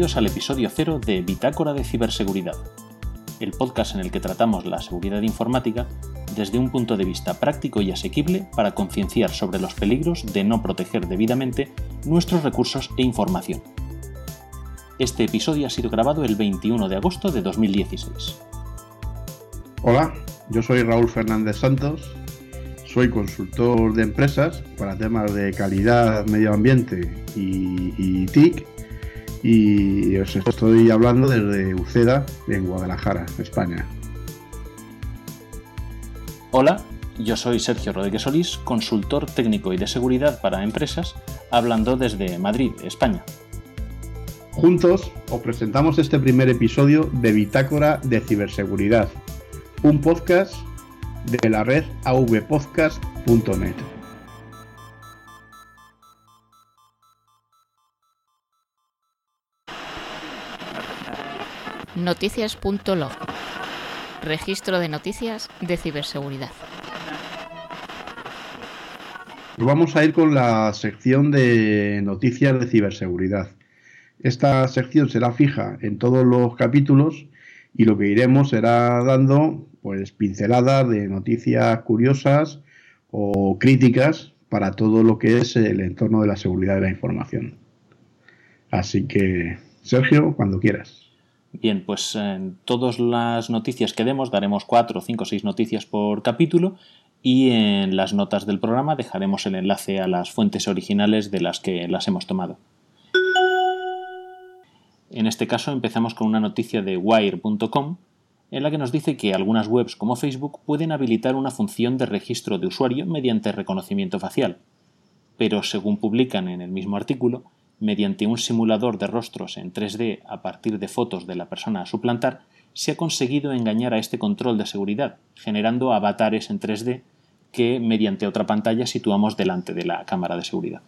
bienvenidos al episodio 0 de Bitácora de Ciberseguridad, el podcast en el que tratamos la seguridad informática desde un punto de vista práctico y asequible para concienciar sobre los peligros de no proteger debidamente nuestros recursos e información. Este episodio ha sido grabado el 21 de agosto de 2016. Hola, yo soy Raúl Fernández Santos, soy consultor de empresas para temas de calidad, medio ambiente y TIC, y os estoy hablando desde Uceda, en Guadalajara, España. Hola, yo soy Sergio Rodríguez Solís, consultor técnico y de seguridad para empresas, hablando desde Madrid, España. Juntos os presentamos este primer episodio de Bitácora de Ciberseguridad, un podcast de la red avpodcast.net. Noticias.log. Registro de noticias de ciberseguridad. Vamos a ir con la sección de noticias de ciberseguridad. Esta sección será fija en todos los capítulos y lo que iremos será dando pues pinceladas de noticias curiosas o críticas para todo lo que es el entorno de la seguridad de la información. Así que, Sergio, cuando quieras. Bien, pues en todas las noticias que demos daremos 4, 5, 6 noticias por capítulo y en las notas del programa dejaremos el enlace a las fuentes originales de las que las hemos tomado. En este caso empezamos con una noticia de Wired.com en la que nos dice que algunas webs como Facebook pueden habilitar una función de registro de usuario mediante reconocimiento facial, pero según publican en el mismo artículo, mediante un simulador de rostros en 3D a partir de fotos de la persona a suplantar, se ha conseguido engañar a este control de seguridad, generando avatares en 3D que mediante otra pantalla situamos delante de la cámara de seguridad.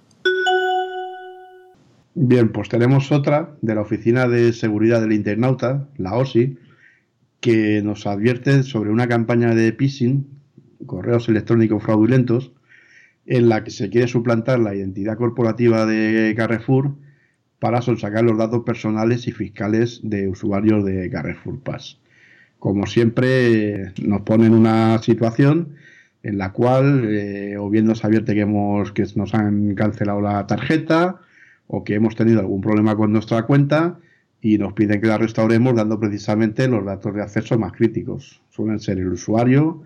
Bien, pues tenemos otra de la Oficina de Seguridad del Internauta, la OSI, que nos advierte sobre una campaña de phishing, correos electrónicos fraudulentos, en la que se quiere suplantar la identidad corporativa de Carrefour para sonsacar los datos personales y fiscales de usuarios de Carrefour Pass. Como siempre, nos ponen una situación en la cual o bien nos advierte que nos han cancelado la tarjeta o que hemos tenido algún problema con nuestra cuenta y nos piden que la restauremos dando precisamente los datos de acceso más críticos. Suelen ser el usuario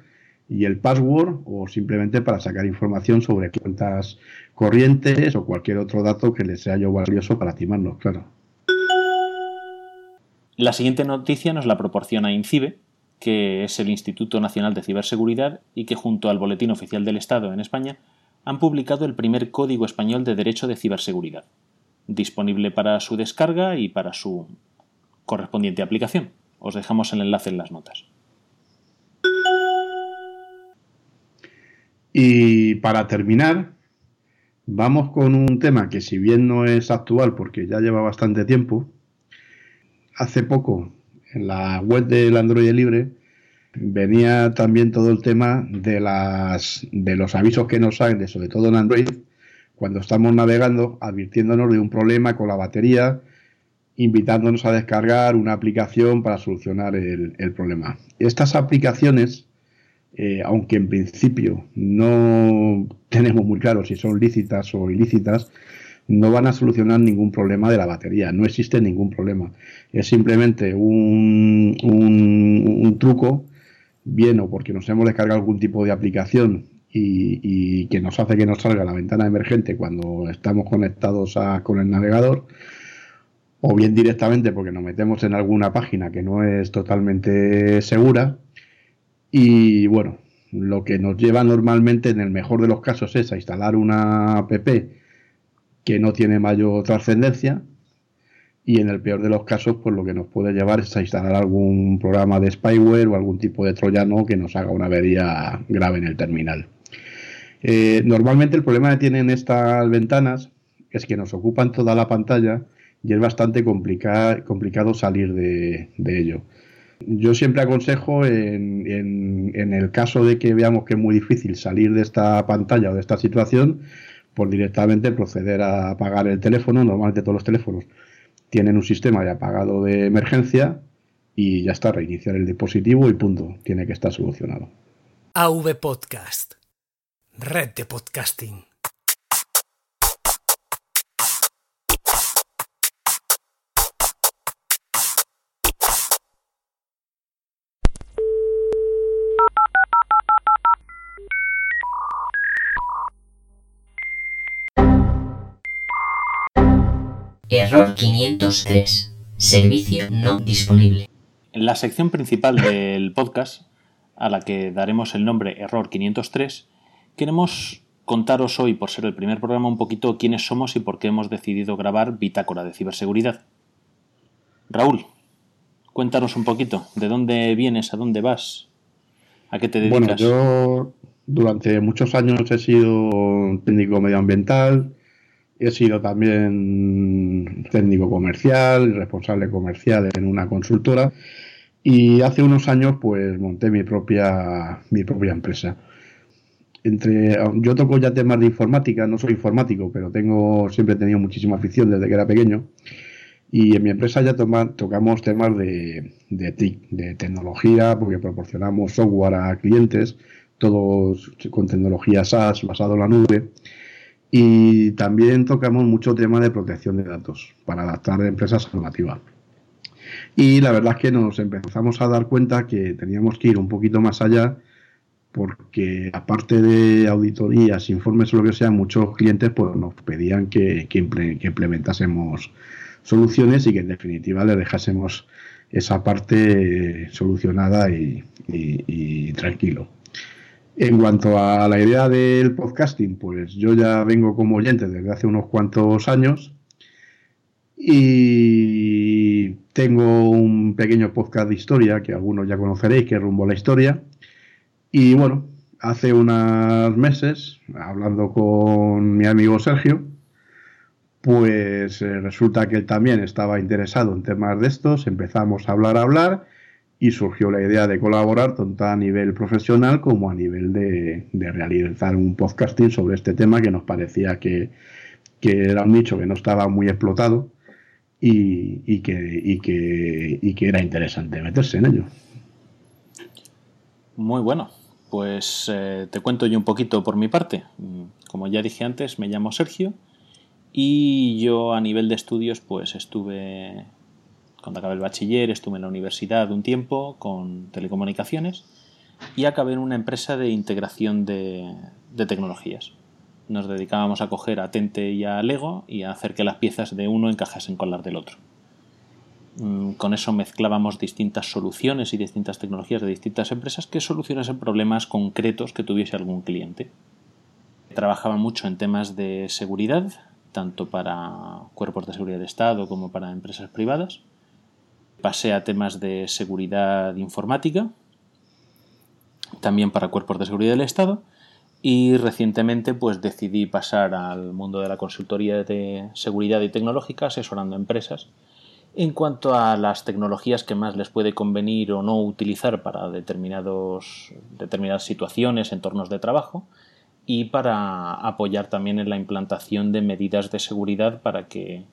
y el password, o simplemente para sacar información sobre cuentas corrientes o cualquier otro dato que les sea yo valioso para timarnos, claro. La siguiente noticia nos la proporciona INCIBE, que es el Instituto Nacional de Ciberseguridad y que junto al Boletín Oficial del Estado en España han publicado el primer Código Español de Derecho de Ciberseguridad, disponible para su descarga y para su correspondiente aplicación. Os dejamos el enlace en las notas. Y para terminar, vamos con un tema que si bien no es actual porque ya lleva bastante tiempo, hace poco en la web del Android Libre venía también todo el tema de los avisos que nos salen, sobre todo en Android, cuando estamos navegando, advirtiéndonos de un problema con la batería, invitándonos a descargar una aplicación para solucionar el problema. Estas aplicaciones, aunque en principio no tenemos muy claro si son lícitas o ilícitas, no van a solucionar ningún problema de la batería, no existe ningún problema. Es simplemente un truco, bien o porque nos hemos descargado algún tipo de aplicación y que nos hace que nos salga la ventana emergente cuando estamos conectados con el navegador, o bien directamente porque nos metemos en alguna página que no es totalmente segura. Y bueno, lo que nos lleva normalmente en el mejor de los casos es a instalar una app que no tiene mayor trascendencia y en el peor de los casos pues lo que nos puede llevar es a instalar algún programa de spyware o algún tipo de troyano que nos haga una avería grave en el terminal. Normalmente el problema que tienen estas ventanas es que nos ocupan toda la pantalla y es bastante complicado salir de ello. Yo siempre aconsejo, en el caso de que veamos que es muy difícil salir de esta pantalla o de esta situación, pues directamente proceder a apagar el teléfono, normalmente todos los teléfonos tienen un sistema de apagado de emergencia y ya está, reiniciar el dispositivo y punto, tiene que estar solucionado. AVPodcast, red de podcasting. Error 503. Servicio no disponible. En la sección principal del podcast, a la que daremos el nombre Error 503, queremos contaros hoy, por ser el primer programa, un poquito quiénes somos y por qué hemos decidido grabar Bitácora de Ciberseguridad. Raúl, cuéntanos un poquito, ¿de dónde vienes, a dónde vas, a qué te dedicas? Bueno, yo durante muchos años he sido técnico medioambiental. He sido también técnico comercial, responsable comercial en una consultora y hace unos años pues monté mi propia empresa. Yo toco ya temas de informática, no soy informático, pero siempre he tenido muchísima afición desde que era pequeño y en mi empresa ya tocamos temas de TIC, de tecnología, porque proporcionamos software a clientes, todos con tecnología SaaS basado en la nube. Y también tocamos mucho tema de protección de datos para adaptar empresas a normativa. Y la verdad es que nos empezamos a dar cuenta que teníamos que ir un poquito más allá porque aparte de auditorías, informes o lo que sea, muchos clientes pues, nos pedían que implementásemos soluciones y que en definitiva les dejásemos esa parte solucionada y tranquilo. En cuanto a la idea del podcasting, pues yo ya vengo como oyente desde hace unos cuantos años y tengo un pequeño podcast de historia que algunos ya conoceréis, que es Rumbo a la Historia. Y bueno, hace unos meses, hablando con mi amigo Sergio, pues resulta que él también estaba interesado en temas de estos, empezamos a hablar. Y surgió la idea de colaborar tanto a nivel profesional como a nivel de realizar un podcasting sobre este tema que nos parecía que era un nicho que no estaba muy explotado y que era interesante meterse en ello. Muy bueno, pues te cuento yo un poquito por mi parte. Como ya dije antes, me llamo Sergio y yo a nivel de estudios pues cuando acabé el bachiller estuve en la universidad un tiempo con telecomunicaciones y acabé en una empresa de integración de tecnologías. Nos dedicábamos a coger a Tente y a Lego y a hacer que las piezas de uno encajasen con las del otro. Con eso mezclábamos distintas soluciones y distintas tecnologías de distintas empresas que solucionasen problemas concretos que tuviese algún cliente. Trabajaba mucho en temas de seguridad, tanto para cuerpos de seguridad de Estado como para empresas privadas. Pasé a temas de seguridad informática, también para cuerpos de seguridad del Estado y recientemente pues decidí pasar al mundo de la consultoría de seguridad y tecnológica asesorando a empresas en cuanto a las tecnologías que más les puede convenir o no utilizar para determinadas situaciones, entornos de trabajo y para apoyar también en la implantación de medidas de seguridad para que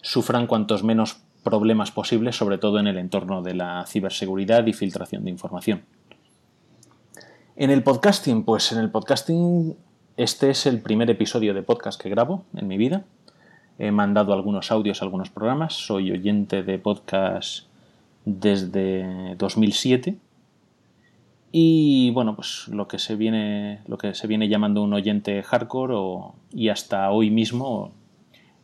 sufran cuantos menos problemas posibles, sobre todo en el entorno de la ciberseguridad y filtración de información. En el podcasting, este es el primer episodio de podcast que grabo en mi vida. He mandado algunos audios a algunos programas. Soy oyente de podcast desde 2007 y bueno, pues lo que se viene llamando un oyente hardcore y hasta hoy mismo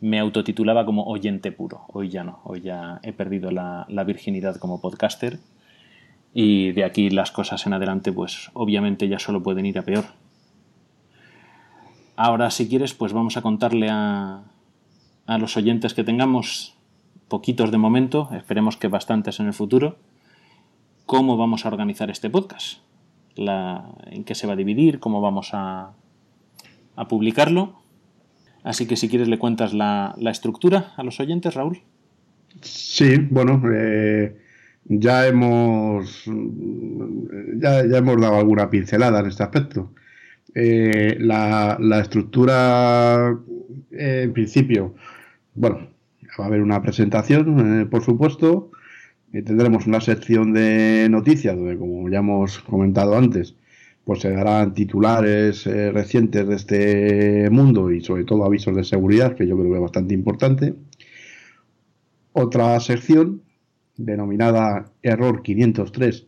me autotitulaba como oyente puro. Hoy ya no, hoy ya he perdido la virginidad como podcaster y de aquí las cosas en adelante pues obviamente ya solo pueden ir a peor. Ahora si quieres pues vamos a contarle a los oyentes que tengamos, poquitos de momento, esperemos que bastantes en el futuro, cómo vamos a organizar este podcast, en qué se va a dividir, cómo vamos a publicarlo. Así que si quieres le cuentas la estructura a los oyentes, Raúl. Sí, bueno, ya hemos dado alguna pincelada en este aspecto. La estructura, en principio, bueno, Va a haber una presentación, por supuesto. Tendremos una sección de noticias donde, como ya hemos comentado antes, pues se darán titulares recientes de este mundo y sobre todo avisos de seguridad, que yo creo que es bastante importante. Otra sección denominada Error 503,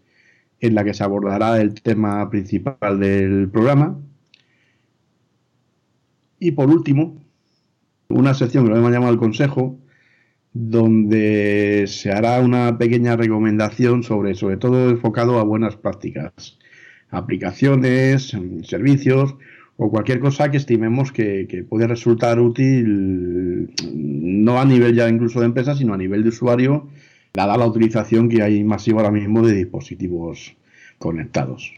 en la que se abordará el tema principal del programa. Y por último, una sección que lo hemos llamado el Consejo, donde se hará una pequeña recomendación sobre todo enfocado a buenas prácticas, aplicaciones, servicios o cualquier cosa que estimemos que puede resultar útil, no a nivel ya incluso de empresa, sino a nivel de usuario, dada la utilización que hay masiva ahora mismo de dispositivos conectados.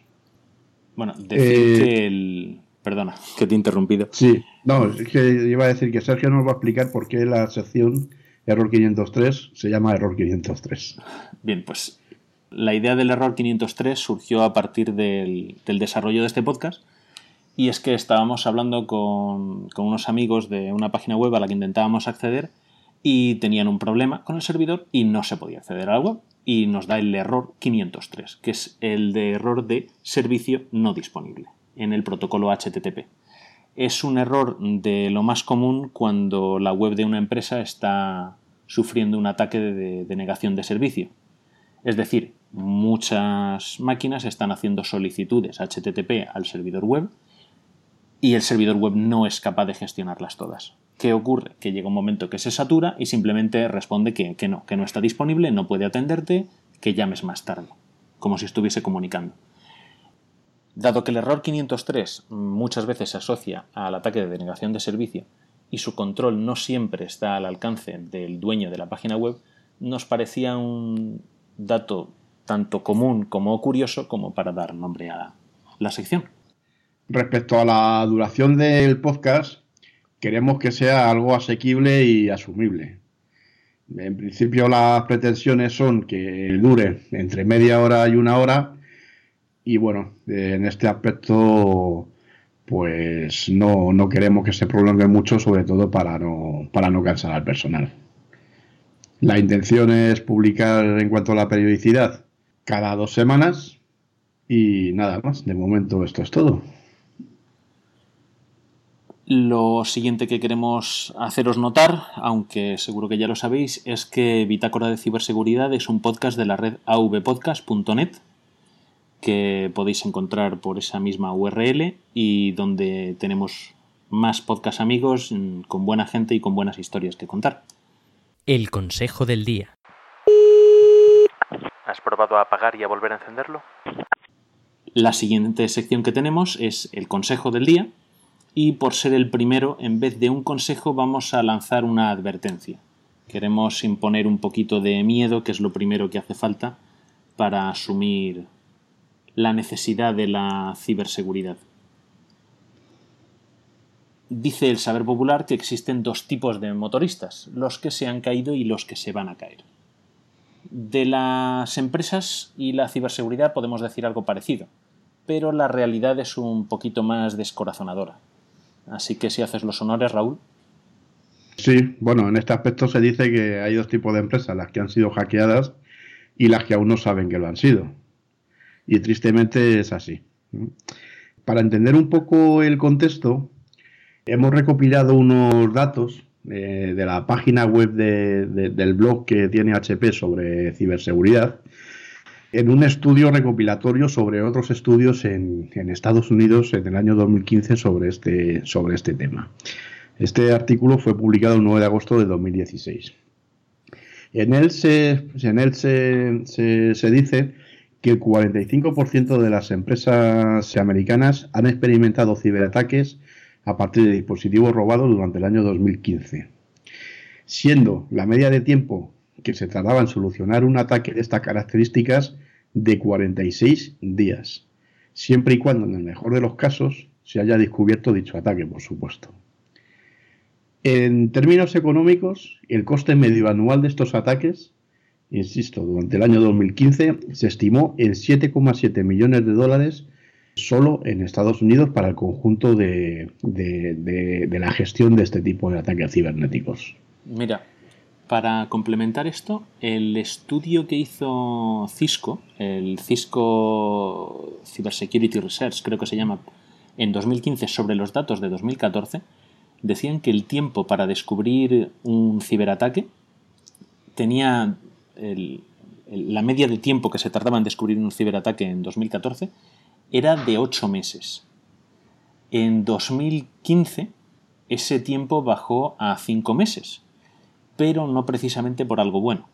Bueno, decir que el... Perdona, que te he interrumpido. Sí, no, es que iba a decir que Sergio nos va a explicar por qué la sección Error 503 se llama Error 503. Bien, pues la idea del Error 503 surgió a partir del desarrollo de este podcast, y es que estábamos hablando con unos amigos de una página web a la que intentábamos acceder y tenían un problema con el servidor y no se podía acceder a la web, y nos da el error 503, que es el de error de servicio no disponible en el protocolo HTTP. Es un error de lo más común cuando la web de una empresa está sufriendo un ataque de negación de servicio. Es decir, muchas máquinas están haciendo solicitudes HTTP al servidor web y el servidor web no es capaz de gestionarlas todas. ¿Qué ocurre? Que llega un momento que se satura y simplemente responde que no está disponible, no puede atenderte, que llames más tarde, como si estuviese comunicando. Dado que el error 503 muchas veces se asocia al ataque de denegación de servicio y su control no siempre está al alcance del dueño de la página web, nos parecía un dato tanto común como curioso como para dar nombre a la sección. Respecto a la duración del podcast, queremos que sea algo asequible y asumible. En principio las pretensiones son que dure entre media hora y una hora. Y bueno, en este aspecto, pues no queremos que se prolongue mucho, sobre todo para no cansar al personal. La intención es publicar, en cuanto a la periodicidad, cada 2 semanas y nada más. De momento esto es todo. Lo siguiente que queremos haceros notar, aunque seguro que ya lo sabéis, es que Bitácora de Ciberseguridad es un podcast de la red avpodcast.net, que podéis encontrar por esa misma URL, y donde tenemos más podcast amigos con buena gente y con buenas historias que contar. El consejo del día. ¿Has probado a apagar y a volver a encenderlo? La siguiente sección que tenemos es el consejo del día, y por ser el primero, en vez de un consejo vamos a lanzar una advertencia. Queremos imponer un poquito de miedo, que es lo primero que hace falta para asumir la necesidad de la ciberseguridad. Dice el saber popular que existen 2 tipos de motoristas, los que se han caído y los que se van a caer. De las empresas y la ciberseguridad podemos decir algo parecido, pero la realidad es un poquito más descorazonadora. Así que si haces los honores, Raúl. Sí, bueno, en este aspecto se dice que hay 2 tipos de empresas, las que han sido hackeadas y las que aún no saben que lo han sido. Y tristemente es así. Para entender un poco el contexto, hemos recopilado unos datos de la página web del blog que tiene HP sobre ciberseguridad, en un estudio recopilatorio sobre otros estudios en Estados Unidos en el año 2015 sobre este tema. Este artículo fue publicado el 9 de agosto de 2016. En él se dice que el 45% de las empresas americanas han experimentado ciberataques a partir de dispositivos robados durante el año 2015, siendo la media de tiempo que se tardaba en solucionar un ataque de estas características de 46 días, siempre y cuando, en el mejor de los casos, se haya descubierto dicho ataque, por supuesto. En términos económicos, el coste medio anual de estos ataques, insisto, durante el año 2015 se estimó en 7,7 millones de dólares solo en Estados Unidos para el conjunto de la gestión de este tipo de ataques cibernéticos. Mira, Para complementar esto, el estudio que hizo Cisco, el Cisco Cybersecurity Research, creo que se llama, en 2015 sobre los datos de 2014, decían que el tiempo para descubrir un ciberataque tenía la media de tiempo que se tardaba en descubrir un ciberataque en 2014 era de 8 meses. En 2015 ese tiempo bajó a 5 meses, pero no precisamente por algo bueno.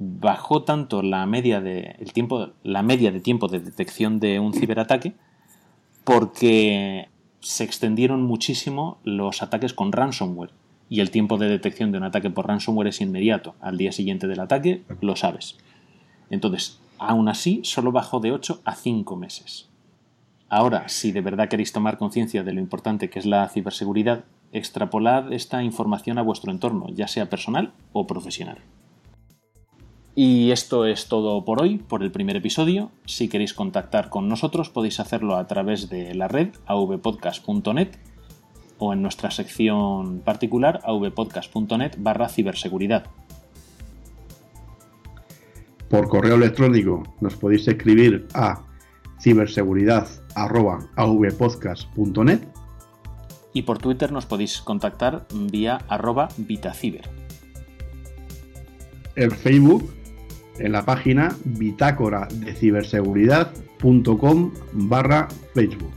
Bajó tanto la media de tiempo de detección de un ciberataque porque se extendieron muchísimo los ataques con ransomware y el tiempo de detección de un ataque por ransomware es inmediato. Al día siguiente del ataque lo sabes. Entonces, aún así, solo bajó de 8 a 5 meses. Ahora, si de verdad queréis tomar conciencia de lo importante que es la ciberseguridad, extrapolad esta información a vuestro entorno, ya sea personal o profesional. Y esto es todo por hoy, por el primer episodio. Si queréis contactar con nosotros podéis hacerlo a través de la red avpodcast.net o en nuestra sección particular avpodcast.net/ciberseguridad. Por correo electrónico nos podéis escribir a ciberseguridad@avpodcast.net y por Twitter nos podéis contactar vía @Vitaciber. En Facebook, en la página bitácoradeciberseguridad.com/Facebook.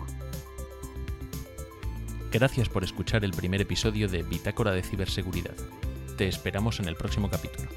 Gracias por escuchar el primer episodio de Bitácora de Ciberseguridad. Te esperamos en el próximo capítulo.